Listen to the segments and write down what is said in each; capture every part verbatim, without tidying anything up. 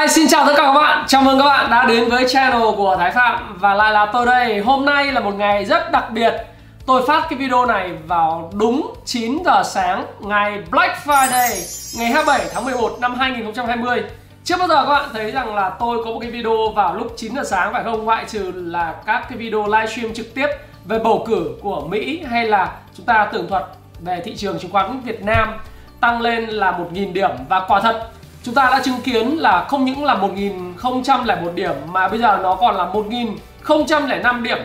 Hi, xin chào tất cả các bạn. Chào mừng các bạn đã đến với channel của Thái Phạm và lại là tôi đây. Hôm nay là một ngày rất đặc biệt. Tôi phát cái video này vào đúng chín giờ sáng ngày Black Friday, ngày hai mươi bảy tháng mười một năm hai nghìn không trăm hai mươi. Chưa bao giờ các bạn thấy rằng là tôi có một cái video vào lúc chín giờ sáng phải không? Ngoại trừ là các cái video livestream trực tiếp về bầu cử của Mỹ hay là chúng ta tường thuật về thị trường chứng khoán Việt Nam tăng lên là một nghìn điểm, và quả thật chúng ta đã chứng kiến là không những là một nghìn không trăm lẻ một điểm mà bây giờ nó còn là một nghìn không trăm lẻ năm điểm.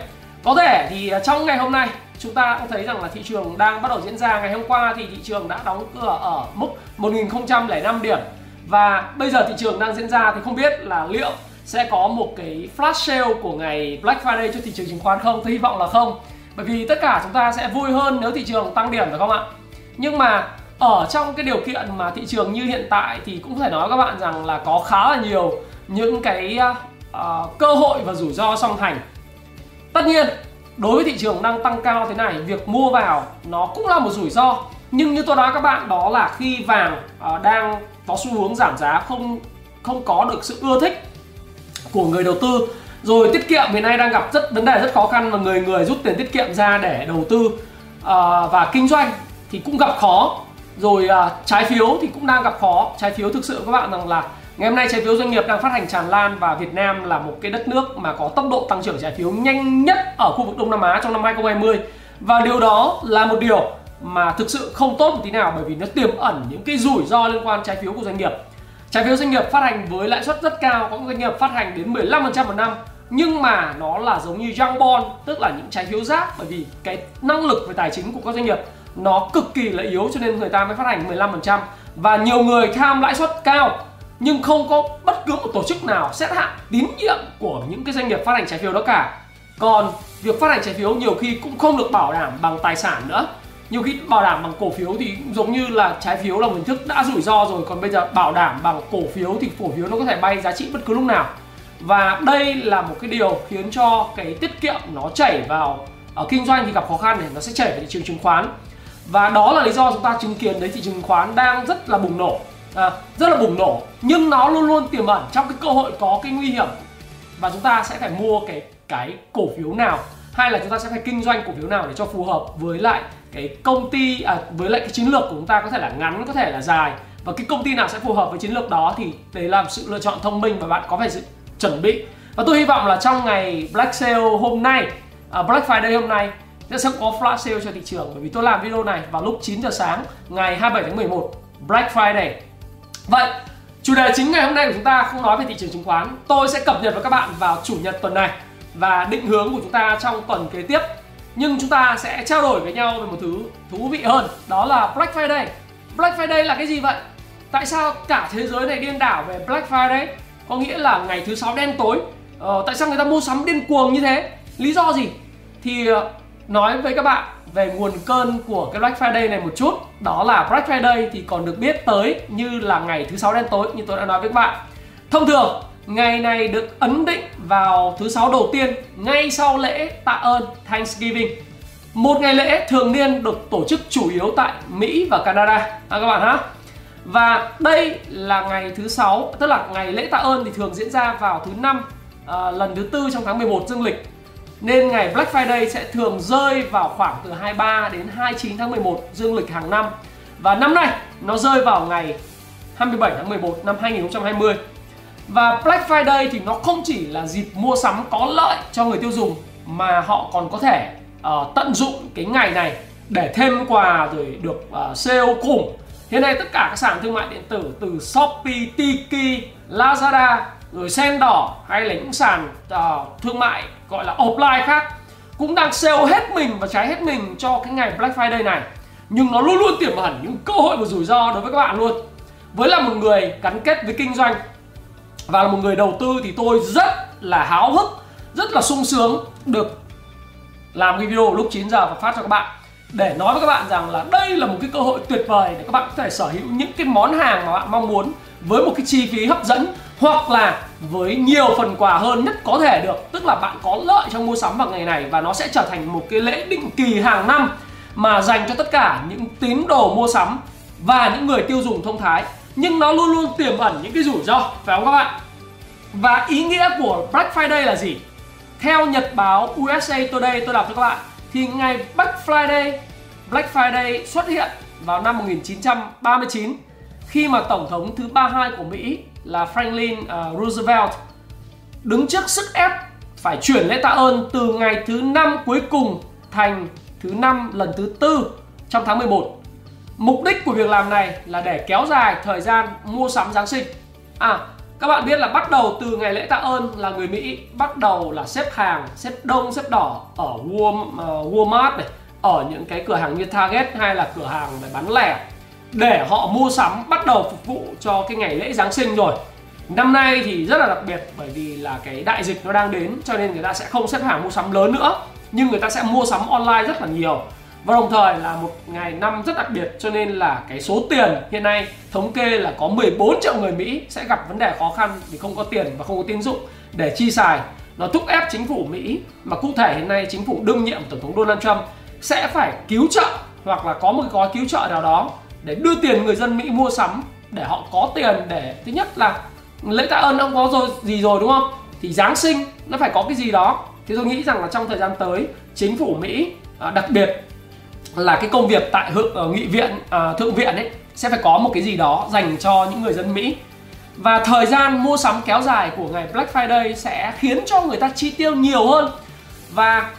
Có thể thì trong ngày hôm nay chúng ta cũng thấy rằng là thị trường đang bắt đầu diễn ra. Ngày hôm qua thì thị trường đã đóng cửa ở mức một nghìn không trăm lẻ năm điểm. Và bây giờ thị trường đang diễn ra thì không biết là liệu sẽ có một cái flash sale của ngày Black Friday cho thị trường chứng khoán không? Tôi hy vọng là không. Bởi vì tất cả chúng ta sẽ vui hơn nếu thị trường tăng điểm phải không ạ? Nhưng mà ở trong cái điều kiện mà thị trường như hiện tại thì cũng phải nói các bạn rằng là có khá là nhiều những cái uh, cơ hội và rủi ro song hành. Tất nhiên, đối với thị trường đang tăng cao thế này, việc mua vào nó cũng là một rủi ro. Nhưng như tôi nói các bạn, đó là khi vàng uh, đang có xu hướng giảm giá, không không có được sự ưa thích của người đầu tư. Rồi tiết kiệm hiện nay đang gặp rất vấn đề rất khó khăn, và người người rút tiền tiết kiệm ra để đầu tư uh, và kinh doanh thì cũng gặp khó. Rồi à, trái phiếu thì cũng đang gặp khó. Trái phiếu thực sự các bạn rằng là ngày hôm nay trái phiếu doanh nghiệp đang phát hành tràn lan, và Việt Nam là một cái đất nước mà có tốc độ tăng trưởng trái phiếu nhanh nhất ở khu vực Đông Nam Á trong năm hai nghìn không trăm hai mươi. Và điều đó là một điều mà thực sự không tốt một tí nào, bởi vì nó tiềm ẩn những cái rủi ro liên quan trái phiếu của doanh nghiệp. Trái phiếu doanh nghiệp phát hành với lãi suất rất cao, có doanh nghiệp phát hành đến mười lăm phần trăm một năm, nhưng mà nó là giống như junk bond, tức là những trái phiếu rác, bởi vì cái năng lực về tài chính của các doanh nghiệp nó cực kỳ là yếu, cho nên người ta mới phát hành mười lăm phần trăm. Và nhiều người tham lãi suất cao nhưng không có bất cứ một tổ chức nào xét hạn tín nhiệm của những cái doanh nghiệp phát hành trái phiếu đó cả. Còn việc phát hành trái phiếu nhiều khi cũng không được bảo đảm bằng tài sản nữa. Nhiều khi bảo đảm bằng cổ phiếu thì cũng giống như là trái phiếu là một hình thức đã rủi ro rồi, còn bây giờ bảo đảm bằng cổ phiếu thì cổ phiếu nó có thể bay giá trị bất cứ lúc nào. Và đây là một cái điều khiến cho cái tiết kiệm nó chảy vào ở kinh doanh thì gặp khó khăn này, nó sẽ chảy vào thị trường chứng khoán. Và đó là lý do chúng ta chứng kiến đấy, thị trường chứng khoán đang rất là bùng nổ, à, rất là bùng nổ. Nhưng nó luôn luôn tiềm ẩn trong cái cơ hội có cái nguy hiểm, và chúng ta sẽ phải mua cái cái cổ phiếu nào, hay là chúng ta sẽ phải kinh doanh cổ phiếu nào để cho phù hợp với lại cái công ty, à, với lại cái chiến lược của chúng ta, có thể là ngắn, có thể là dài. Và cái công ty nào sẽ phù hợp với chiến lược đó thì đấy là sự lựa chọn thông minh và bạn có phải sự chuẩn bị. Và tôi hy vọng là trong ngày Black Sale hôm nay, à, Black Friday hôm nay sẽ có flash sale cho thị trường, bởi vì tôi làm video này vào lúc chín giờ sáng ngày hai mươi bảy tháng mười một, Black Friday. Vậy chủ đề chính ngày hôm nay của chúng ta không nói về thị trường chứng khoán. Tôi sẽ cập nhật với các bạn vào chủ nhật tuần này và định hướng của chúng ta trong tuần kế tiếp. Nhưng chúng ta sẽ trao đổi với nhau về một thứ thú vị hơn, đó là Black Friday. Black Friday là cái gì vậy? Tại sao cả thế giới này điên đảo về Black Friday? Có nghĩa là ngày thứ sáu đen tối. Ờ, tại sao người ta mua sắm điên cuồng như thế? Lý do gì? Thì nói với các bạn về nguồn cơn của cái Black Friday này một chút. Đó là Black Friday thì còn được biết tới như là ngày thứ sáu đen tối, như tôi đã nói với các bạn. Thông thường, ngày này được ấn định vào thứ sáu đầu tiên ngay sau lễ tạ ơn Thanksgiving. Một ngày lễ thường niên được tổ chức chủ yếu tại Mỹ và Canada, à, các bạn ha. Và đây là ngày thứ sáu, tức là ngày lễ tạ ơn thì thường diễn ra vào thứ năm, à, lần thứ tư trong tháng mười một dương lịch. Nên ngày Black Friday sẽ thường rơi vào khoảng từ hai mươi ba đến hai mươi chín tháng mười một dương lịch hàng năm. Và năm nay nó rơi vào ngày hai mươi bảy tháng mười một năm hai nghìn không trăm hai mươi. Và Black Friday thì nó không chỉ là dịp mua sắm có lợi cho người tiêu dùng, mà họ còn có thể uh, tận dụng cái ngày này để thêm quà, rồi được uh, sale khủng. Hiện nay tất cả các sàn thương mại điện tử từ Shopee, Tiki, Lazada, rồi sen đỏ hay là những sàn uh, thương mại gọi là offline khác cũng đang sale hết mình và cháy hết mình cho cái ngày Black Friday này. Nhưng nó luôn luôn tiềm ẩn những cơ hội và rủi ro đối với các bạn luôn. Với là một người gắn kết với kinh doanh và là một người đầu tư thì tôi rất là háo hức, rất là sung sướng được làm cái video lúc chín giờ và phát cho các bạn, để nói với các bạn rằng là đây là một cái cơ hội tuyệt vời để các bạn có thể sở hữu những cái món hàng mà bạn mong muốn với một cái chi phí hấp dẫn, hoặc là với nhiều phần quà hơn nhất có thể được. Tức là bạn có lợi trong mua sắm vào ngày này, và nó sẽ trở thành một cái lễ định kỳ hàng năm mà dành cho tất cả những tín đồ mua sắm và những người tiêu dùng thông thái. Nhưng nó luôn luôn tiềm ẩn những cái rủi ro, phải không các bạn? Và ý nghĩa của Black Friday là gì? Theo nhật báo u ét a Today tôi đọc cho các bạn, thì ngày Black Friday Black Friday xuất hiện vào năm một nghìn chín trăm ba mươi chín, khi mà tổng thống thứ ba mươi hai của Mỹ là Franklin uh, Roosevelt đứng trước sức ép phải chuyển lễ tạ ơn từ ngày thứ năm cuối cùng thành thứ năm lần thứ tư trong tháng mười một. Mục đích của việc làm này là để kéo dài thời gian mua sắm Giáng sinh. À, các bạn biết là bắt đầu từ ngày lễ tạ ơn là người Mỹ bắt đầu là xếp hàng, xếp đông, xếp đỏ ở Walmart này, ở những cái cửa hàng như Target hay là cửa hàng để bán lẻ, để họ mua sắm bắt đầu phục vụ cho cái ngày lễ Giáng sinh rồi. Năm nay thì rất là đặc biệt, bởi vì là cái đại dịch nó đang đến, cho nên người ta sẽ không xếp hàng mua sắm lớn nữa, nhưng người ta sẽ mua sắm online rất là nhiều. Và đồng thời là một ngày năm rất đặc biệt, cho nên là cái số tiền hiện nay thống kê là có mười bốn triệu người Mỹ sẽ gặp vấn đề khó khăn vì không có tiền và không có tín dụng để chi xài. Nó thúc ép chính phủ Mỹ, mà cụ thể hiện nay chính phủ đương nhiệm tổng thống Donald Trump sẽ phải cứu trợ hoặc là có một gói cứu trợ nào đó để đưa tiền người dân Mỹ mua sắm, để họ có tiền để, thứ nhất là lễ tạ ơn ông có rồi gì rồi đúng không, thì Giáng sinh nó phải có cái gì đó. Thì tôi nghĩ rằng là trong thời gian tới chính phủ Mỹ, đặc biệt là cái công việc tại Thượng Nghị viện, à, Thượng viện ấy, sẽ phải có một cái gì đó dành cho những người dân Mỹ. Và thời gian mua sắm kéo dài của ngày Black Friday sẽ khiến cho người ta chi tiêu nhiều hơn. Và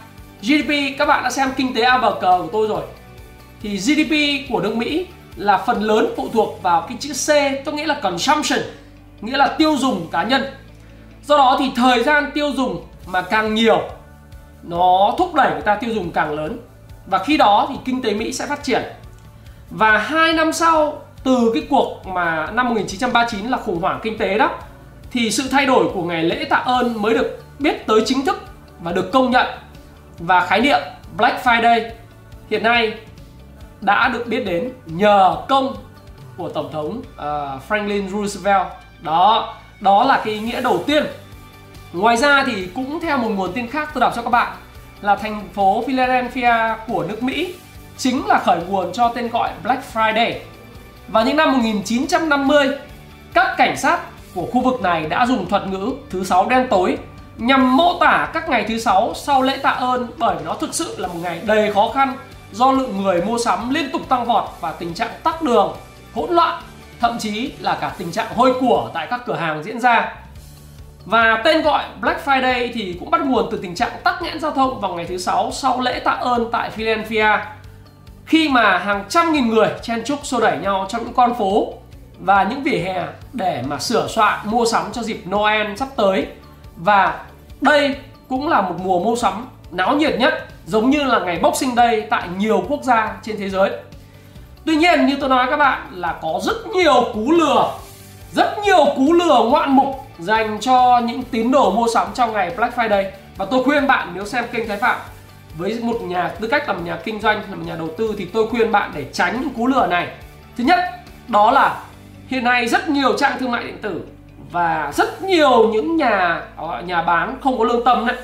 giê đê pê, các bạn đã xem kinh tế A bờ cờ của tôi rồi, thì giê đê pê của nước Mỹ là phần lớn phụ thuộc vào cái chữ C, có nghĩa là consumption, nghĩa là tiêu dùng cá nhân. Do đó thì thời gian tiêu dùng mà càng nhiều, nó thúc đẩy người ta tiêu dùng càng lớn, và khi đó thì kinh tế Mỹ sẽ phát triển. Và hai năm sau, từ cái cuộc mà năm một nghìn chín trăm ba mươi chín là khủng hoảng kinh tế đó, thì sự thay đổi của ngày lễ tạ ơn mới được biết tới chính thức và được công nhận. Và khái niệm Black Friday hiện nay đã được biết đến nhờ công của tổng thống uh, Franklin Roosevelt. Đó, đó là cái ý nghĩa đầu tiên. Ngoài ra thì cũng theo một nguồn tin khác tôi đọc cho các bạn, là thành phố Philadelphia của nước Mỹ chính là khởi nguồn cho tên gọi Black Friday. Và những năm một nghìn chín trăm năm mươi, các cảnh sát của khu vực này đã dùng thuật ngữ thứ sáu đen tối nhằm mô tả các ngày thứ sáu sau lễ tạ ơn, bởi nó thực sự là một ngày đầy khó khăn do lượng người mua sắm liên tục tăng vọt và tình trạng tắc đường, hỗn loạn, thậm chí là cả tình trạng hôi của tại các cửa hàng diễn ra. Và tên gọi Black Friday thì cũng bắt nguồn từ tình trạng tắc nghẽn giao thông vào ngày thứ sáu sau lễ tạ ơn tại Philadelphia, khi mà hàng trăm nghìn người chen chúc xô đẩy nhau trong những con phố và những vỉa hè để mà sửa soạn mua sắm cho dịp Noel sắp tới. Và đây cũng là một mùa mua sắm náo nhiệt nhất, giống như là ngày Boxing Day tại nhiều quốc gia trên thế giới. Tuy nhiên, như tôi nói các bạn, là có rất nhiều cú lừa, rất nhiều cú lừa ngoạn mục dành cho những tín đồ mua sắm trong ngày Black Friday. Và tôi khuyên bạn, nếu xem kênh Thái Phạm, với một nhà tư cách làm nhà kinh doanh, làm nhà đầu tư, thì tôi khuyên bạn để tránh những cú lừa này. Thứ nhất, đó là hiện nay rất nhiều trang thương mại điện tử và rất nhiều những nhà nhà bán không có lương tâm đấy,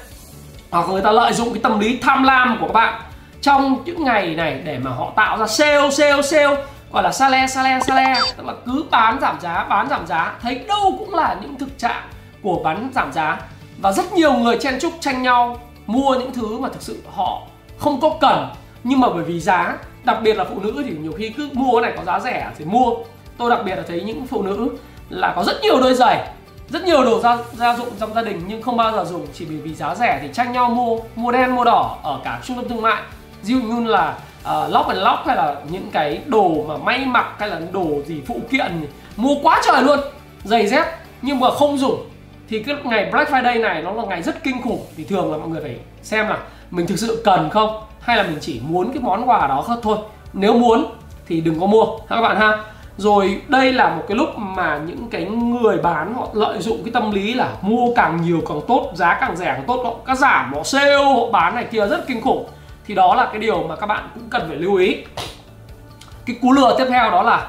hoặc người ta lợi dụng cái tâm lý tham lam của các bạn trong những ngày này để mà họ tạo ra sale, sale, sale, gọi là sale, sale, sale, tức là cứ bán giảm giá, bán giảm giá, thấy đâu cũng là những thực trạng của bán giảm giá. Và rất nhiều người chen chúc tranh nhau mua những thứ mà thực sự họ không có cần, nhưng mà bởi vì giá, đặc biệt là phụ nữ thì nhiều khi cứ mua cái này có giá rẻ thì mua. Tôi đặc biệt là thấy những phụ nữ là có rất nhiều đôi giày, rất nhiều đồ gia, gia dụng trong gia đình nhưng không bao giờ dùng, chỉ bởi vì giá rẻ thì tranh nhau mua, mua đen mua đỏ ở cả trung tâm thương mại, ví dụ như là Uh, lock and lock hay là những cái đồ mà may mặc hay là đồ gì phụ kiện mua quá trời luôn, giày dép nhưng mà không dùng. Thì cái ngày Black Friday này nó là ngày rất kinh khủng, thì thường là mọi người phải xem là mình thực sự cần không, hay là mình chỉ muốn cái món quà đó thôi. Nếu muốn thì đừng có mua, các bạn ha. Rồi đây là một cái lúc mà những cái người bán họ lợi dụng cái tâm lý là mua càng nhiều càng tốt, giá càng rẻ càng tốt, họ cắt giảm, họ sale, họ bán này kia rất kinh khủng. Thì đó là cái điều mà các bạn cũng cần phải lưu ý. Cái cú lừa tiếp theo đó là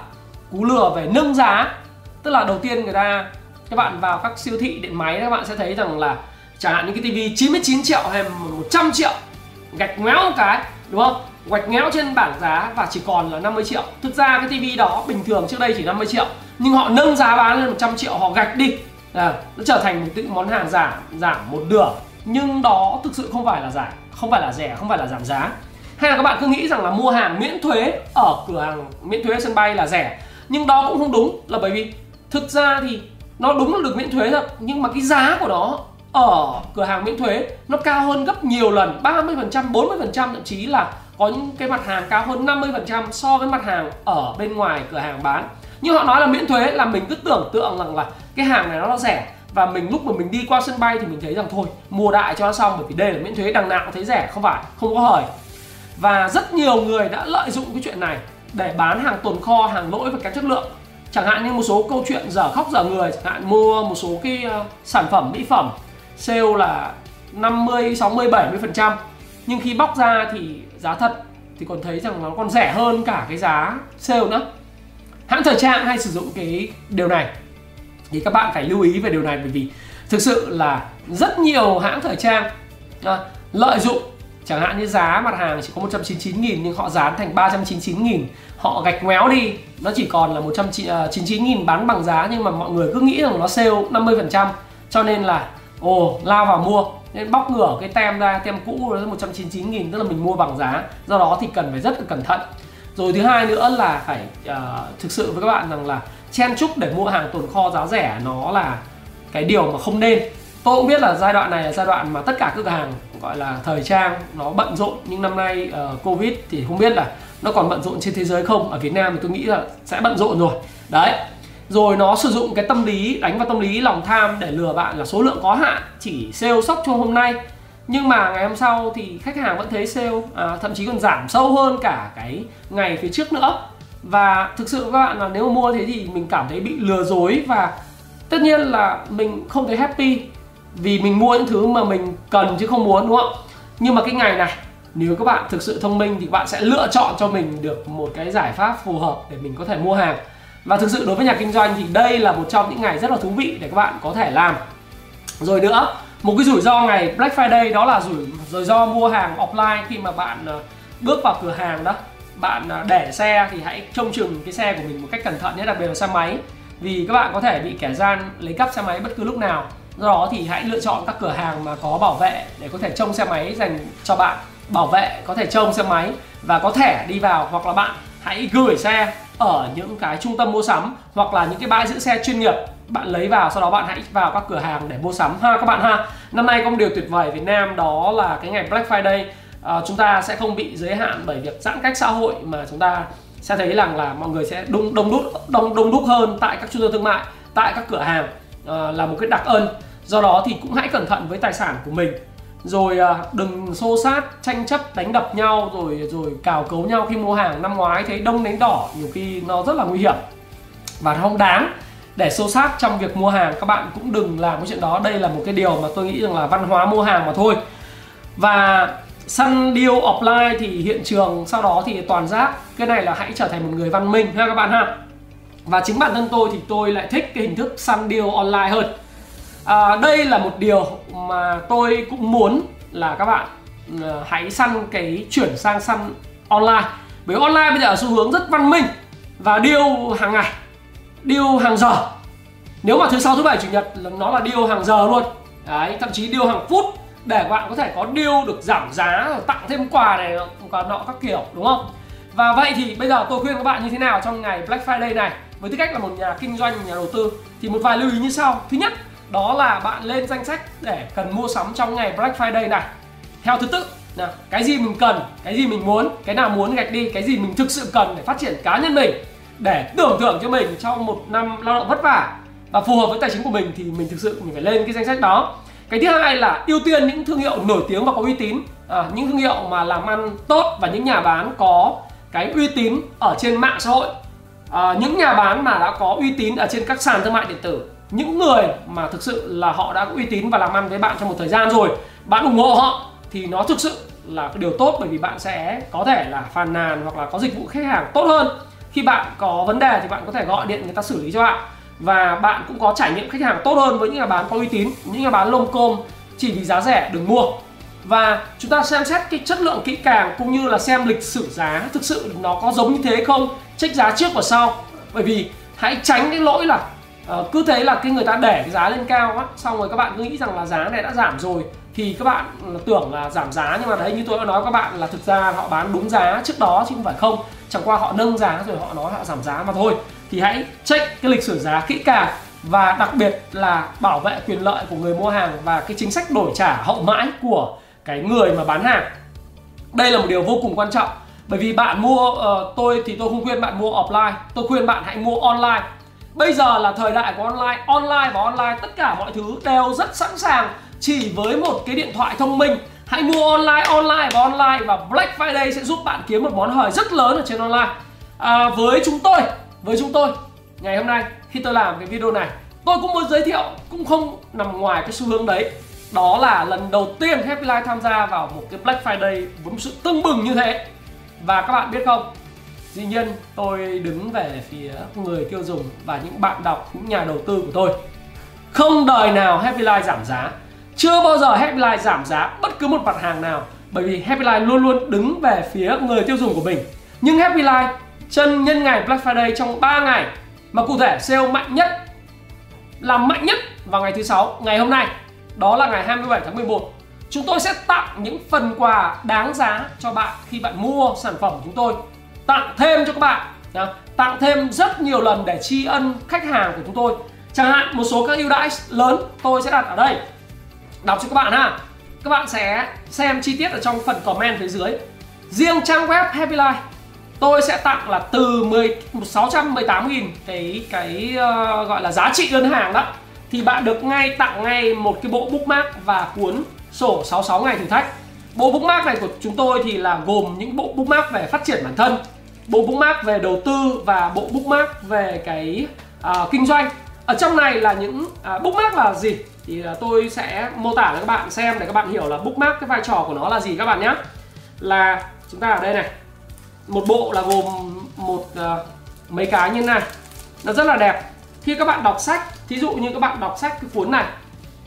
cú lừa về nâng giá. Tức là đầu tiên người ta, các bạn vào các siêu thị điện máy các bạn sẽ thấy rằng là chẳng hạn những cái tivi chín mươi chín triệu hay một trăm triệu gạch ngoéo một cái, đúng không? Gạch ngéo trên bảng giá và chỉ còn là năm mươi triệu. Thực ra cái tivi đó bình thường trước đây chỉ năm mươi triệu, nhưng họ nâng giá bán lên một trăm triệu, họ gạch đi à, nó trở thành một cái món hàng giảm, giảm một nửa. Nhưng đó thực sự không phải là giảm, không phải là rẻ, không phải là giảm giá. Hay là các bạn cứ nghĩ rằng là mua hàng miễn thuế ở cửa hàng, miễn thuế sân bay là rẻ. Nhưng đó cũng không đúng, là bởi vì thực ra thì nó đúng là được miễn thuế thật, nhưng mà cái giá của nó ở cửa hàng miễn thuế nó cao hơn gấp nhiều lần, ba mươi phần trăm, bốn mươi phần trăm, thậm chí là có những cái mặt hàng cao hơn năm mươi phần trăm so với mặt hàng ở bên ngoài cửa hàng bán. Nhưng họ nói là miễn thuế là mình cứ tưởng tượng rằng là cái hàng này nó rẻ, và mình lúc mà mình đi qua sân bay thì mình thấy rằng thôi mua đại cho nó xong, bởi vì đây là miễn thuế, đằng nào cũng thấy rẻ, không phải, không có hời. Và rất nhiều người đã lợi dụng cái chuyện này để bán hàng tồn kho, hàng lỗi và kém chất lượng. Chẳng hạn như một số câu chuyện dở khóc dở người, chẳng hạn mua một số cái uh, sản phẩm mỹ phẩm sale là năm mươi, sáu mươi, bảy mươi phần trăm, nhưng khi bóc ra thì giá thật thì còn thấy rằng nó còn rẻ hơn cả cái giá sale nữa. Hãng thời trang hay sử dụng cái điều này thì các bạn phải lưu ý về điều này, bởi vì thực sự là rất nhiều hãng thời trang à, lợi dụng. Chẳng hạn như giá mặt hàng chỉ có một trăm chín mươi chín nghìn nhưng họ dán thành ba trăm chín mươi chín nghìn, họ gạch ngoéo đi, nó chỉ còn là một trăm chín mươi chín nghìn bán bằng giá, nhưng mà mọi người cứ nghĩ rằng nó sale năm mươi phần trăm, cho nên là ồ lao vào mua, nên bóc ngửa cái tem ra, tem cũ là một trăm chín mươi chín nghìn, tức là mình mua bằng giá. Do đó thì cần phải rất là cẩn thận. Rồi thứ hai nữa là phải uh, thực sự với các bạn rằng là chen chúc để mua hàng tồn kho giá rẻ nó là cái điều mà không nên. Tôi cũng biết là giai đoạn này là giai đoạn mà tất cả các cửa hàng gọi là thời trang nó bận rộn, nhưng năm nay uh, Covid thì không biết là nó còn bận rộn trên thế giới không. Ở Việt Nam thì tôi nghĩ là sẽ bận rộn rồi đấy. Rồi nó sử dụng cái tâm lý, đánh vào tâm lý lòng tham để lừa bạn là số lượng có hạn, chỉ sale sốc cho hôm nay, nhưng mà ngày hôm sau thì khách hàng vẫn thấy sale, à, thậm chí còn giảm sâu hơn cả cái ngày phía trước nữa. Và thực sự các bạn là nếu mà mua thế thì mình cảm thấy bị lừa dối, và tất nhiên là mình không thấy happy vì mình mua những thứ mà mình cần chứ không muốn, đúng không? Nhưng mà cái ngày này nếu các bạn thực sự thông minh thì bạn sẽ lựa chọn cho mình được một cái giải pháp phù hợp để mình có thể mua hàng. Và thực sự đối với nhà kinh doanh thì đây là một trong những ngày rất là thú vị để các bạn có thể làm. Rồi nữa, một cái rủi ro ngày Black Friday đó là rủi, rủi ro mua hàng offline. Khi mà bạn bước vào cửa hàng đó, bạn để xe thì hãy trông chừng cái xe của mình một cách cẩn thận nhất, đặc biệt là xe máy, vì các bạn có thể bị kẻ gian lấy cắp xe máy bất cứ lúc nào. Do đó thì hãy lựa chọn các cửa hàng mà có bảo vệ để có thể trông xe máy dành cho bạn, bảo vệ có thể trông xe máy và có thẻ đi vào, hoặc là bạn hãy gửi xe ở những cái trung tâm mua sắm hoặc là những cái bãi giữ xe chuyên nghiệp, bạn lấy vào, sau đó bạn hãy vào các cửa hàng để mua sắm ha các bạn ha. Năm nay có một điều tuyệt vời Việt Nam đó là cái ngày Black Friday à, chúng ta sẽ không bị giới hạn bởi việc giãn cách xã hội, mà chúng ta sẽ thấy rằng là mọi người sẽ đông đông đúc đông đông đúc hơn tại các trung tâm thương mại, tại các cửa hàng, à, là một cái đặc ân. Do đó thì cũng hãy cẩn thận với tài sản của mình. Rồi đừng xô xát, tranh chấp, đánh đập nhau, rồi rồi cào cấu nhau khi mua hàng. Năm ngoái thấy đông đánh đỏ, nhiều khi nó rất là nguy hiểm và không đáng để xô xát trong việc mua hàng. Các bạn cũng đừng làm cái chuyện đó. Đây là một cái điều mà tôi nghĩ rằng là văn hóa mua hàng mà thôi. Và săn deal offline thì hiện trường, sau đó thì toàn rác. Cái này là hãy trở thành một người văn minh ha các bạn ha. Và chính bản thân tôi thì tôi lại thích cái hình thức săn deal online hơn. À, đây là một điều mà tôi cũng muốn là các bạn uh, hãy săn cái chuyển sang săn online, bởi online bây giờ xu hướng rất văn minh và deal hàng ngày, deal hàng giờ. Nếu mà thứ sáu, thứ bảy, chủ nhật là nó là deal hàng giờ luôn đấy, thậm chí deal hàng phút để bạn có thể có deal được giảm giá, rồi tặng thêm quà này quà nọ các kiểu, đúng không? Và vậy thì bây giờ tôi khuyên các bạn như thế nào trong ngày Black Friday này với tư cách là một nhà kinh doanh, nhà đầu tư, thì một vài lưu ý như sau. Thứ nhất đó là bạn lên danh sách để cần mua sắm trong ngày Black Friday này theo thứ tự nào, cái gì mình cần, cái gì mình muốn, cái nào muốn gạch đi, cái gì mình thực sự cần để phát triển cá nhân mình, để tưởng thưởng cho mình trong một năm lao động vất vả và phù hợp với tài chính của mình, thì mình thực sự mình phải lên cái danh sách đó. Cái thứ hai là ưu tiên những thương hiệu nổi tiếng và có uy tín, à, những thương hiệu mà làm ăn tốt và những nhà bán có cái uy tín ở trên mạng xã hội. à, những nhà bán mà đã có uy tín ở trên các sàn thương mại điện tử, những người mà thực sự là họ đã có uy tín và làm ăn với bạn trong một thời gian rồi, bạn ủng hộ họ thì nó thực sự là cái điều tốt, bởi vì bạn sẽ có thể là phàn nàn hoặc là có dịch vụ khách hàng tốt hơn. Khi bạn có vấn đề thì bạn có thể gọi điện người ta xử lý cho bạn, và bạn cũng có trải nghiệm khách hàng tốt hơn với những nhà bán có uy tín. Những nhà bán lôm côm chỉ vì giá rẻ đừng mua. Và chúng ta xem xét cái chất lượng kỹ càng, cũng như là xem lịch sử giá thực sự nó có giống như thế không, check giá trước và sau. Bởi vì hãy tránh cái lỗi là uh, cứ thấy là cái người ta để cái giá lên cao á, xong rồi các bạn cứ nghĩ rằng là giá này đã giảm rồi thì các bạn tưởng là giảm giá. Nhưng mà đấy, như tôi đã nói các bạn, là thực ra họ bán đúng giá trước đó chứ không phải không, chẳng qua họ nâng giá rồi họ nói họ giảm giá mà thôi. Thì hãy check cái lịch sử giá kỹ càng, và đặc biệt là bảo vệ quyền lợi của người mua hàng và cái chính sách đổi trả hậu mãi của cái người mà bán hàng. Đây là một điều vô cùng quan trọng, bởi vì bạn mua, uh, tôi thì tôi không khuyên bạn mua offline, tôi khuyên bạn hãy mua online. Bây giờ là thời đại của online, online và online tất cả mọi thứ đều rất sẵn sàng chỉ với một cái điện thoại thông minh. Hãy mua online, online và online, và Black Friday sẽ giúp bạn kiếm một món hời rất lớn ở trên online. À, với chúng tôi, với chúng tôi ngày hôm nay khi tôi làm cái video này, tôi cũng muốn giới thiệu, cũng không nằm ngoài cái xu hướng đấy. Đó là lần đầu tiên Happy Life tham gia vào một cái Black Friday với một sự tưng bừng như thế. Và các bạn biết không, dĩ nhiên tôi đứng về phía người tiêu dùng và những bạn đọc, những nhà đầu tư của tôi. Không đời nào Happy Life giảm giá, chưa bao giờ Happy Life giảm giá bất cứ một mặt hàng nào, bởi vì Happy Life luôn luôn đứng về phía người tiêu dùng của mình. Nhưng Happy Life chân nhân ngày Black Friday trong ba ngày, mà cụ thể sale mạnh nhất là mạnh nhất vào ngày thứ sáu, ngày hôm nay, đó là ngày hai mươi bảy tháng mười một. Chúng tôi sẽ tặng những phần quà đáng giá cho bạn khi bạn mua sản phẩm của chúng tôi, tặng thêm cho các bạn, tặng thêm rất nhiều lần để tri ân khách hàng của chúng tôi. Chẳng hạn một số các ưu đãi lớn tôi sẽ đặt ở đây, đọc cho các bạn ha. Các bạn sẽ xem chi tiết ở trong phần comment phía dưới. Riêng trang web Happy Life tôi sẽ tặng là từ sáu trăm mười tám nghìn cái cái uh, gọi là giá trị đơn hàng đó, thì bạn được ngay tặng ngay một cái bộ bookmark và cuốn sổ sáu mươi sáu ngày thử thách. Bộ bookmark này của chúng tôi thì là gồm những bộ bookmark về phát triển bản thân, bộ bookmark về đầu tư và bộ bookmark về cái uh, kinh doanh. Ở trong này là những uh, bookmark là gì thì uh, tôi sẽ mô tả cho các bạn xem để các bạn hiểu là bookmark cái vai trò của nó là gì các bạn nhé. Là chúng ta ở đây này, một bộ là gồm một uh, mấy cái như này, nó rất là đẹp. Khi các bạn đọc sách, thí dụ như các bạn đọc sách cái cuốn này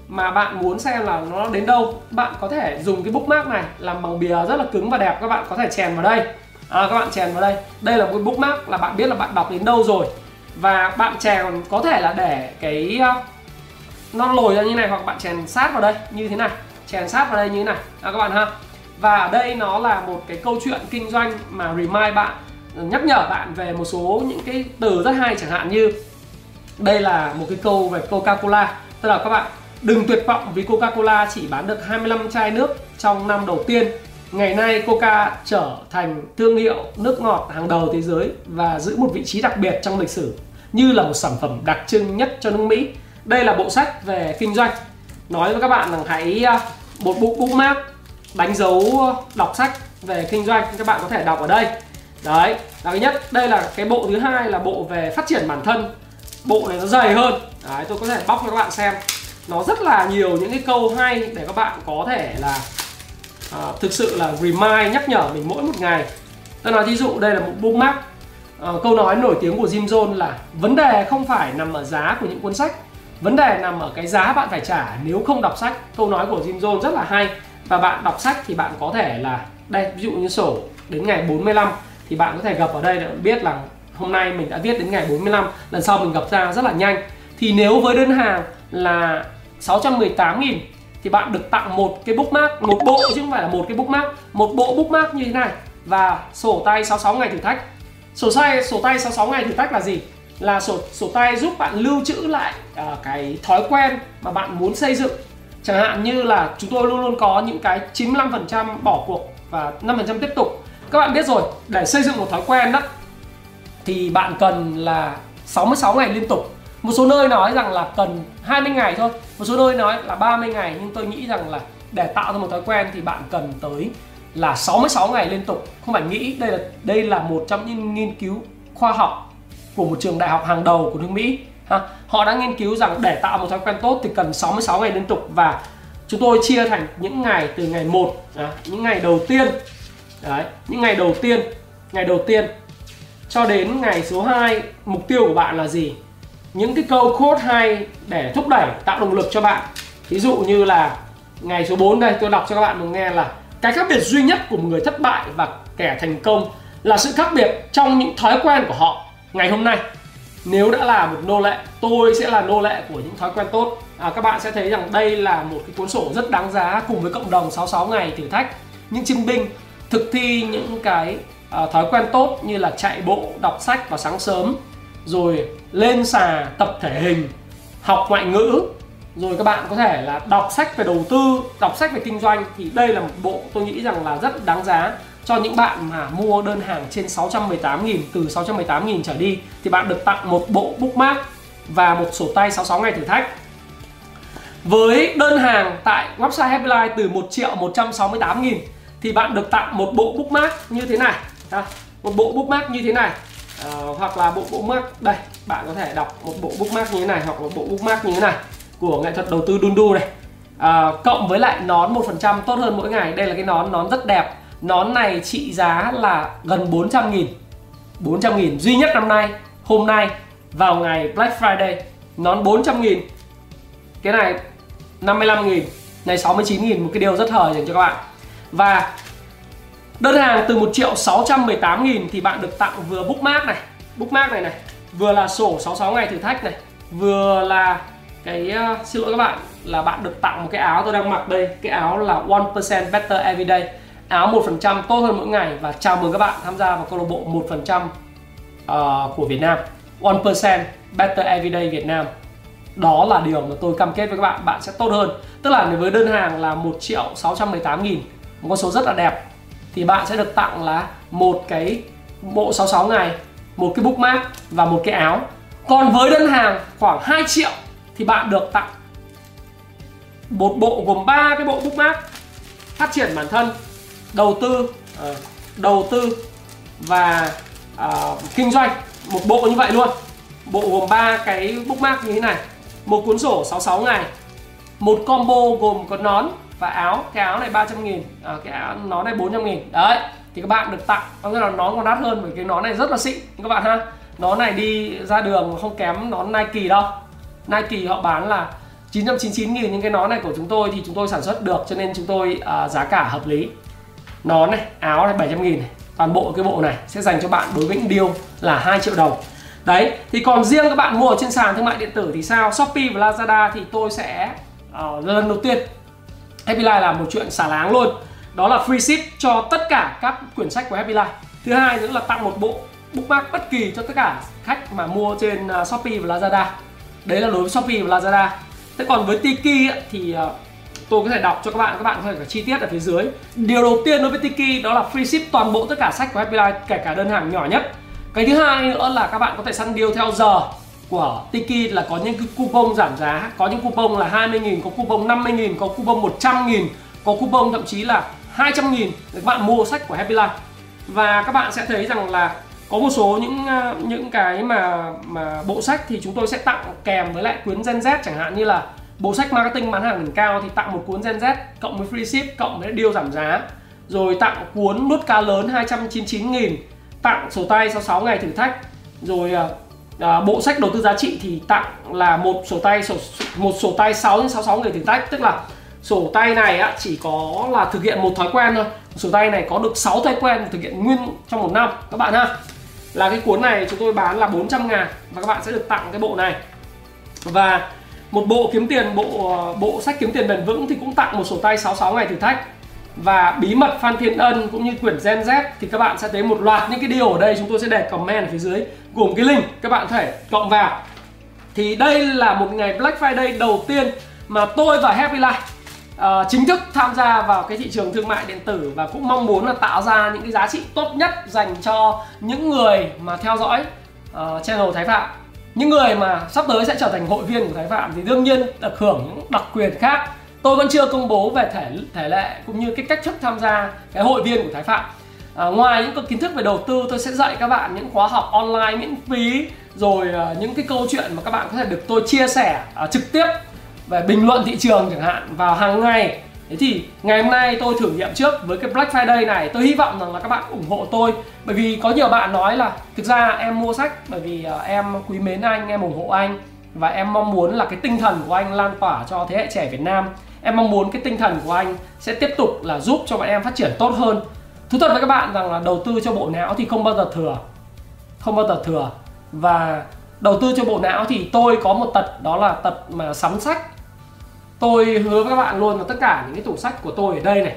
mà bạn muốn xem là nó đến đâu, bạn có thể dùng cái bookmark này làm bằng bìa rất là cứng và đẹp, các bạn có thể chèn vào đây. À, các bạn chèn vào đây, đây là một cái bookmark là bạn biết là bạn đọc đến đâu rồi, và bạn chèn có thể là để cái uh, nó lồi ra như này, hoặc bạn chèn sát vào đây như thế này, chèn sát vào đây như thế này, à, các bạn ha. Và ở đây nó là một cái câu chuyện kinh doanh mà remind bạn, nhắc nhở bạn về một số những cái từ rất hay, chẳng hạn như đây là một cái câu về Coca-Cola, tức là các bạn đừng tuyệt vọng vì Coca-Cola chỉ bán được hai mươi lăm chai nước trong năm đầu tiên. Ngày nay Coca trở thành thương hiệu nước ngọt hàng đầu thế giới và giữ một vị trí đặc biệt trong lịch sử như là một sản phẩm đặc trưng nhất cho nước Mỹ. Đây là bộ sách về kinh doanh, nói với các bạn rằng hãy một bộ bookmark đánh dấu đọc sách về kinh doanh, các bạn có thể đọc ở đây. Đấy là cái nhất. Đây là cái bộ thứ hai là bộ về phát triển bản thân, bộ này nó dày hơn. Đấy, tôi có thể bóc cho các bạn xem, nó rất là nhiều những cái câu hay để các bạn có thể là à, thực sự là remind, nhắc nhở mình mỗi một ngày. Tôi nói thí dụ đây là một bookmark, à, câu nói nổi tiếng của Jim Rohn là vấn đề không phải nằm ở giá của những cuốn sách, vấn đề nằm ở cái giá bạn phải trả nếu không đọc sách. Câu nói của Jim Rohn rất là hay, và bạn đọc sách thì bạn có thể là đây, ví dụ như sổ đến ngày bốn mươi lăm thì bạn có thể gập ở đây để biết là hôm nay mình đã viết đến ngày bốn mươi lăm, lần sau mình gập ra rất là nhanh. Thì nếu với đơn hàng là sáu trăm mười tám nghìn thì bạn được tặng một cái bookmark, một bộ chứ không phải là một cái bookmark, một bộ bookmark như thế này và sổ tay sáu mươi sáu ngày thử thách. Sổ tay sổ tay sáu mươi sáu ngày thử thách là gì? Là sổ sổ tay giúp bạn lưu trữ lại uh, cái thói quen mà bạn muốn xây dựng. Chẳng hạn như là chúng tôi luôn luôn có những cái chín mươi lăm phần trăm bỏ cuộc và năm phần trăm tiếp tục. Các bạn biết rồi, để xây dựng một thói quen đó thì bạn cần là sáu mươi sáu ngày liên tục. Một số nơi nói rằng là cần hai mươi ngày thôi, một số nơi nói là ba mươi ngày, nhưng tôi nghĩ rằng là để tạo ra một thói quen thì bạn cần tới là sáu mươi sáu ngày liên tục. Không phải nghĩ, đây là đây là một trong những nghiên cứu khoa học của một trường đại học hàng đầu của nước Mỹ. Ha. Họ đã nghiên cứu rằng để tạo một thói quen tốt thì cần sáu mươi sáu ngày liên tục, và chúng tôi chia thành những ngày từ ngày một, à, những ngày đầu tiên, đấy, những ngày đầu tiên, ngày đầu tiên cho đến ngày số hai. Mục tiêu của bạn là gì? Những cái câu code hay để thúc đẩy, tạo động lực cho bạn. Ví dụ như là ngày số bốn đây, tôi đọc cho các bạn nghe là: cái khác biệt duy nhất của một người thất bại và kẻ thành công là sự khác biệt trong những thói quen của họ. Ngày hôm nay, nếu đã là một nô lệ, tôi sẽ là nô lệ của những thói quen tốt. à, Các bạn sẽ thấy rằng đây là một cái cuốn sổ rất đáng giá, cùng với cộng đồng sáu mươi sáu ngày thử thách những chiến binh thực thi những cái à, thói quen tốt, như là chạy bộ, đọc sách vào sáng sớm, rồi lên xà tập thể hình, học ngoại ngữ. Rồi các bạn có thể là đọc sách về đầu tư, đọc sách về kinh doanh. Thì đây là một bộ tôi nghĩ rằng là rất đáng giá cho những bạn mà mua đơn hàng trên sáu trăm mười tám nghìn, từ sáu trăm mười tám nghìn trở đi thì bạn được tặng một bộ bookmark và một sổ tay sáu mươi sáu ngày thử thách. Với đơn hàng tại website Happy Life từ một triệu một trăm sáu mươi tám nghìn thì bạn được tặng một bộ bookmark như thế này, à, một bộ bookmark như thế này, à, hoặc là bộ bookmark đây, bạn có thể đọc một bộ bookmark như thế này, hoặc một bộ bookmark như thế này của nghệ thuật đầu tư Dundu này, à, cộng với lại nón một phần trăm tốt hơn mỗi ngày. Đây là cái nón, nón rất đẹp. Nón này trị giá là gần bốn trăm nghìn, bốn trăm nghìn duy nhất năm nay, hôm nay vào ngày Black Friday. Nón bốn trăm nghìn, cái này năm mươi lăm nghìn, này sáu mươi chín nghìn, một cái điều rất hời dành cho các bạn. Và đơn hàng từ một triệu sáu trăm mười tám nghìn thì bạn được tặng vừa bookmark này, bookmark này này, vừa là sổ sáu mươi sáu ngày thử thách này, vừa là cái uh, xin lỗi các bạn, là bạn được tặng một cái áo tôi đang mặc đây, cái áo là one percent Better Everyday, áo một phần trăm tốt hơn mỗi ngày. Và chào mừng các bạn tham gia vào câu lạc bộ một phần trăm uh, của Việt Nam, one percent Better Everyday Việt Nam. Đó là điều mà tôi cam kết với các bạn, bạn sẽ tốt hơn. Tức là với đơn hàng là một triệu sáu trăm mười tám nghìn, một con số rất là đẹp, thì bạn sẽ được tặng là một cái bộ sáu mươi sáu ngày, một cái bookmark và một cái áo. Còn với đơn hàng khoảng hai triệu thì bạn được tặng một bộ gồm ba cái bộ bookmark: phát triển bản thân, đầu tư, à, đầu tư và à, kinh doanh. Một bộ như vậy luôn, bộ gồm ba cái bookmark như thế này, một cuốn sổ sáu mươi sáu ngày, một combo gồm có nón và áo. Cái áo này ba trăm nghìn, à, cái áo, nón này bốn trăm nghìn. Đấy, thì các bạn được tặng, có nghĩa là nón còn đắt hơn, bởi cái nón này rất là xịn các bạn ha. Nón này đi ra đường không kém nón Nike đâu. Nike họ bán là chín trăm chín mươi chín nghìn, nhưng cái nón này của chúng tôi thì chúng tôi sản xuất được, cho nên chúng tôi à, giá cả hợp lý. Nón này, áo này bảy trăm nghìn này, toàn bộ cái bộ này sẽ dành cho bạn đối với những deal là hai triệu đồng. Đấy, thì còn riêng các bạn mua ở trên sàn thương mại điện tử thì sao? Shopee và Lazada thì tôi sẽ uh, lần đầu tiên Happy Life làm một chuyện xả láng luôn. Đó là free ship cho tất cả các quyển sách của Happy Life. Thứ hai nữa là tặng một bộ bookmark bất kỳ cho tất cả khách mà mua trên uh, Shopee và Lazada. Đấy là đối với Shopee và Lazada. Thế còn với Tiki ấy, thì uh, tôi có thể đọc cho các bạn, các bạn có thể có chi tiết ở phía dưới. Điều đầu tiên đối với Tiki đó là free ship toàn bộ tất cả sách của Happy Life, kể cả đơn hàng nhỏ nhất. Cái thứ hai nữa là các bạn có thể săn deal theo giờ của Tiki, là có những coupon giảm giá, có những coupon là hai mươi nghìn, có coupon năm mươi nghìn, có coupon một trăm nghìn, có coupon thậm chí là hai trăm nghìn để các bạn mua sách của Happy Life. Và các bạn sẽ thấy rằng là có một số những những cái mà mà bộ sách thì chúng tôi sẽ tặng kèm với lại cuốn Gen Z, chẳng hạn như là bộ sách marketing bán hàng đỉnh cao thì tặng một cuốn Gen Z cộng với free ship cộng với deal giảm giá, rồi tặng cuốn nuốt cá lớn hai trăm chín mươi chín nghìn, tặng sổ tay sáu mươi sáu ngày thử thách, rồi à, bộ sách đầu tư giá trị thì tặng là một sổ tay sổ, một sổ tay sáu đến sáu mươi sáu ngày thử thách. Tức là sổ tay này á, chỉ có là thực hiện một thói quen thôi, sổ tay này có được sáu thói quen thực hiện nguyên trong một năm các bạn ha. Là cái cuốn này chúng tôi bán là bốn trăm ngàn và các bạn sẽ được tặng cái bộ này. Và một bộ kiếm tiền, bộ bộ sách kiếm tiền bền vững thì cũng tặng một sổ tay sáu mươi sáu ngày thử thách. Và bí mật Phan Thiên Ân cũng như quyển Gen Z thì các bạn sẽ thấy một loạt những cái điều ở đây, chúng tôi sẽ để comment ở phía dưới gồm cái link các bạn có thể cộng vào. Thì đây là một ngày Black Friday đầu tiên mà tôi và Happy Life uh, chính thức tham gia vào cái thị trường thương mại điện tử, và cũng mong muốn là tạo ra những cái giá trị tốt nhất dành cho những người mà theo dõi uh, channel Thái Phạm. Những người mà sắp tới sẽ trở thành hội viên của Thái Phạm thì đương nhiên được hưởng những đặc quyền khác. Tôi vẫn chưa công bố về thể, thể lệ cũng như cái cách thức tham gia cái hội viên của Thái Phạm. à, ngoài những kiến thức về đầu tư, tôi sẽ dạy các bạn những khóa học online miễn phí, rồi à, những cái câu chuyện mà các bạn có thể được tôi chia sẻ à, trực tiếp về bình luận thị trường chẳng hạn vào hàng ngày. Thế thì ngày hôm nay tôi thử nghiệm trước với cái Black Friday này. Tôi hy vọng rằng là các bạn ủng hộ tôi, bởi vì có nhiều bạn nói là thực ra em mua sách bởi vì em quý mến anh, em ủng hộ anh, và em mong muốn là cái tinh thần của anh lan tỏa cho thế hệ trẻ Việt Nam. Em mong muốn cái tinh thần của anh sẽ tiếp tục là giúp cho bọn em phát triển tốt hơn. Thú thật với các bạn rằng là đầu tư cho bộ não thì không bao giờ thừa, không bao giờ thừa. Và đầu tư cho bộ não thì tôi có một tật, đó là tật mà sắm sách. Tôi hứa với các bạn luôn là tất cả những cái tủ sách của tôi ở đây này,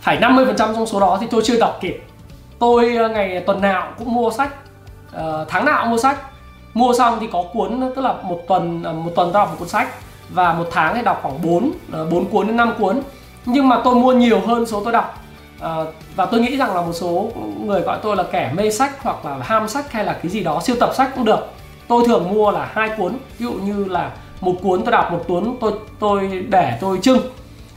phải năm mươi phần trăm trong số đó thì tôi chưa đọc kịp. Tôi ngày tuần nào cũng mua sách, uh, tháng nào cũng mua sách. Mua xong thì có cuốn, tức là một tuần một tuần tôi đọc một cuốn sách, và một tháng thì đọc khoảng bốn, bốn cuốn đến năm cuốn. Nhưng mà tôi mua nhiều hơn số tôi đọc. À, và tôi nghĩ rằng là một số người gọi tôi là kẻ mê sách, hoặc là ham sách, hay là cái gì đó, siêu tập sách cũng được. Tôi thường mua là hai cuốn, ví dụ như là một cuốn tôi đọc, một cuốn tôi tôi để tôi trưng.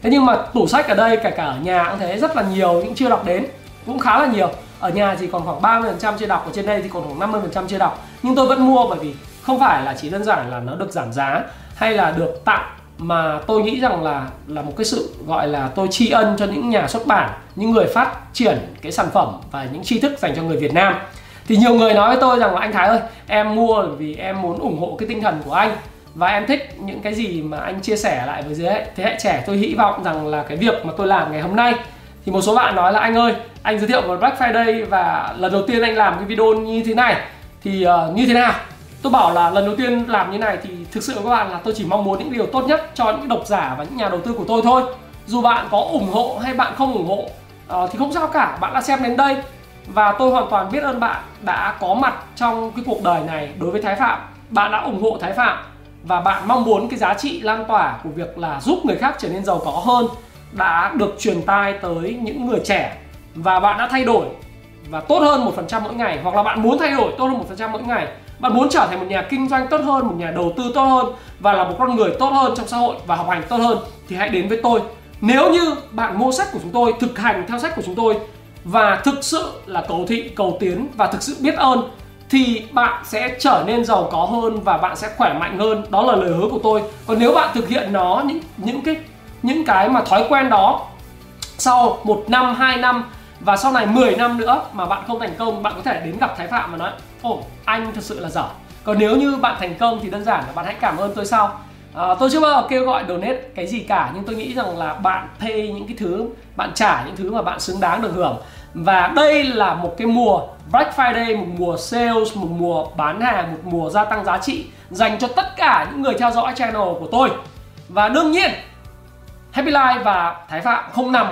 Thế nhưng mà tủ sách ở đây, kể cả ở nhà cũng thế, rất là nhiều những chưa đọc đến, cũng khá là nhiều. Ở nhà thì còn khoảng ba mươi phần trăm chưa đọc, ở trên đây thì còn khoảng năm mươi phần trăm chưa đọc. Nhưng tôi vẫn mua, bởi vì không phải là chỉ đơn giản là nó được giảm giá hay là được tặng, mà tôi nghĩ rằng là là một cái sự gọi là tôi tri ân cho những nhà xuất bản, những người phát triển cái sản phẩm và những tri thức dành cho người Việt Nam. Thì nhiều người nói với tôi rằng là anh Thái ơi, em mua vì em muốn ủng hộ cái tinh thần của anh, và em thích những cái gì mà anh chia sẻ lại với giới thế hệ trẻ. Tôi hy vọng rằng là cái việc mà tôi làm ngày hôm nay, thì một số bạn nói là anh ơi, anh giới thiệu về Black Friday và lần đầu tiên anh làm cái video như thế này thì uh, như thế nào? Tôi bảo là lần đầu tiên làm như này thì thực sự các bạn là tôi chỉ mong muốn những điều tốt nhất cho những độc giả và những nhà đầu tư của tôi thôi. Dù bạn có ủng hộ hay bạn không ủng hộ uh, thì không sao cả, bạn đã xem đến đây. Và tôi hoàn toàn biết ơn bạn đã có mặt trong cái cuộc đời này đối với Thái Phạm. Bạn đã ủng hộ Thái Phạm, và bạn mong muốn cái giá trị lan tỏa của việc là giúp người khác trở nên giàu có hơn đã được truyền tai tới những người trẻ. Và bạn đã thay đổi và tốt hơn một phần trăm mỗi ngày, hoặc là bạn muốn thay đổi tốt hơn một phần trăm mỗi ngày. Bạn muốn trở thành một nhà kinh doanh tốt hơn, một nhà đầu tư tốt hơn, và là một con người tốt hơn trong xã hội và học hành tốt hơn, thì hãy đến với tôi. Nếu như bạn mua sách của chúng tôi, thực hành theo sách của chúng tôi, và thực sự là cầu thị, cầu tiến, và thực sự biết ơn, thì bạn sẽ trở nên giàu có hơn và bạn sẽ khỏe mạnh hơn. Đó là lời hứa của tôi. Còn nếu bạn thực hiện nó, những, những, cái, những cái mà thói quen đó, sau một năm, hai năm, và sau này mười năm nữa mà bạn không thành công, bạn có thể đến gặp Thái Phạm và nói ồ, anh thật sự là giỏi. Còn nếu như bạn thành công thì đơn giản là bạn hãy cảm ơn tôi sau. à, Tôi chưa bao giờ kêu gọi donate cái gì cả, nhưng tôi nghĩ rằng là bạn pay những cái thứ, bạn trả những thứ mà bạn xứng đáng được hưởng. Và đây là một cái mùa Black Friday, một mùa sales, một mùa bán hàng, một mùa gia tăng giá trị dành cho tất cả những người theo dõi channel của tôi. Và đương nhiên Happy Life và Thái Phạm không nằm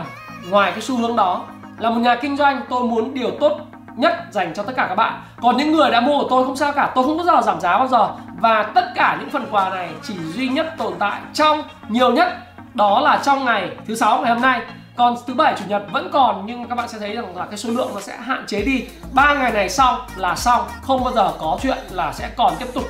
ngoài cái xu hướng đó. Là một nhà kinh doanh, tôi muốn điều tốt nhất dành cho tất cả các bạn. Còn những người đã mua của tôi không sao cả, tôi không bao giờ giảm giá bao giờ. Và tất cả những phần quà này chỉ duy nhất tồn tại trong, nhiều nhất, đó là trong ngày thứ sáu ngày hôm nay. Còn thứ bảy, chủ nhật vẫn còn, nhưng các bạn sẽ thấy rằng là cái số lượng nó sẽ hạn chế đi. Ba ngày này sau là xong, không bao giờ có chuyện là sẽ còn tiếp tục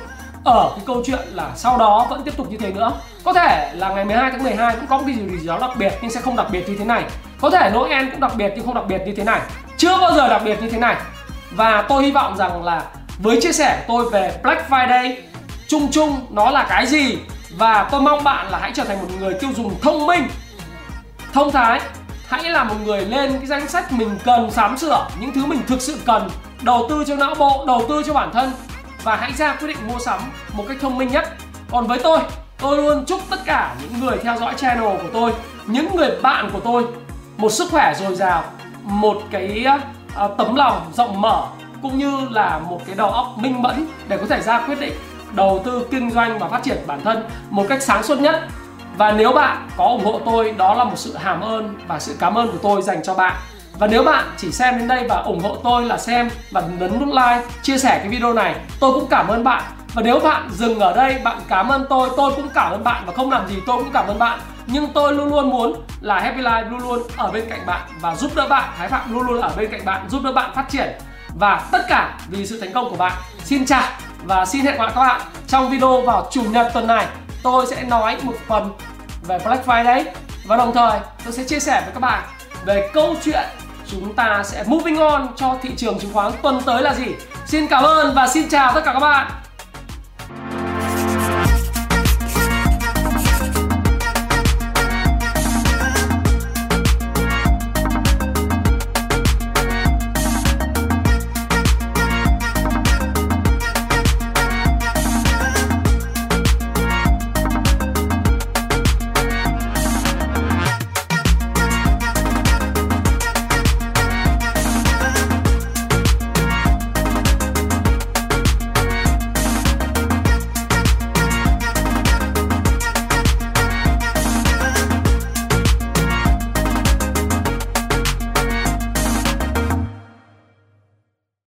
ở cái câu chuyện là sau đó vẫn tiếp tục như thế nữa. Có thể là ngày mười hai tháng mười hai cũng có cái gì, gì đó đặc biệt, nhưng sẽ không đặc biệt như thế này. Có thể Noel cũng đặc biệt nhưng không đặc biệt như thế này. Chưa bao giờ đặc biệt như thế này. Và tôi hy vọng rằng là với chia sẻ của tôi về Black Friday, chung chung nó là cái gì, và tôi mong bạn là hãy trở thành một người tiêu dùng thông minh, thông thái. Hãy là một người lên cái danh sách mình cần sắm sửa, những thứ mình thực sự cần, đầu tư cho não bộ, đầu tư cho bản thân, và hãy ra quyết định mua sắm một cách thông minh nhất. Còn với tôi, tôi luôn chúc tất cả những người theo dõi channel của tôi, những người bạn của tôi, một sức khỏe dồi dào, một cái uh, tấm lòng rộng mở, cũng như là một cái đầu óc minh mẫn để có thể ra quyết định đầu tư, kinh doanh và phát triển bản thân một cách sáng suốt nhất. Và nếu bạn có ủng hộ tôi, đó là một sự hàm ơn và sự cảm ơn của tôi dành cho bạn. Và nếu bạn chỉ xem đến đây và ủng hộ tôi là xem và nhấn nút like, chia sẻ cái video này, tôi cũng cảm ơn bạn. Và nếu bạn dừng ở đây, bạn cảm ơn tôi, tôi cũng cảm ơn bạn, và không làm gì tôi cũng cảm ơn bạn. Nhưng tôi luôn luôn muốn là Happy Life luôn luôn ở bên cạnh bạn và giúp đỡ bạn. Thái Phạm luôn luôn ở bên cạnh bạn, giúp đỡ bạn phát triển. Và tất cả vì sự thành công của bạn. Xin chào và xin hẹn gặp lại các bạn trong video vào Chủ nhật tuần này. Tôi sẽ nói một phần về Black Friday, và đồng thời tôi sẽ chia sẻ với các bạn về câu chuyện chúng ta sẽ moving on cho thị trường chứng khoán tuần tới là gì. Xin cảm ơn và xin chào tất cả các bạn.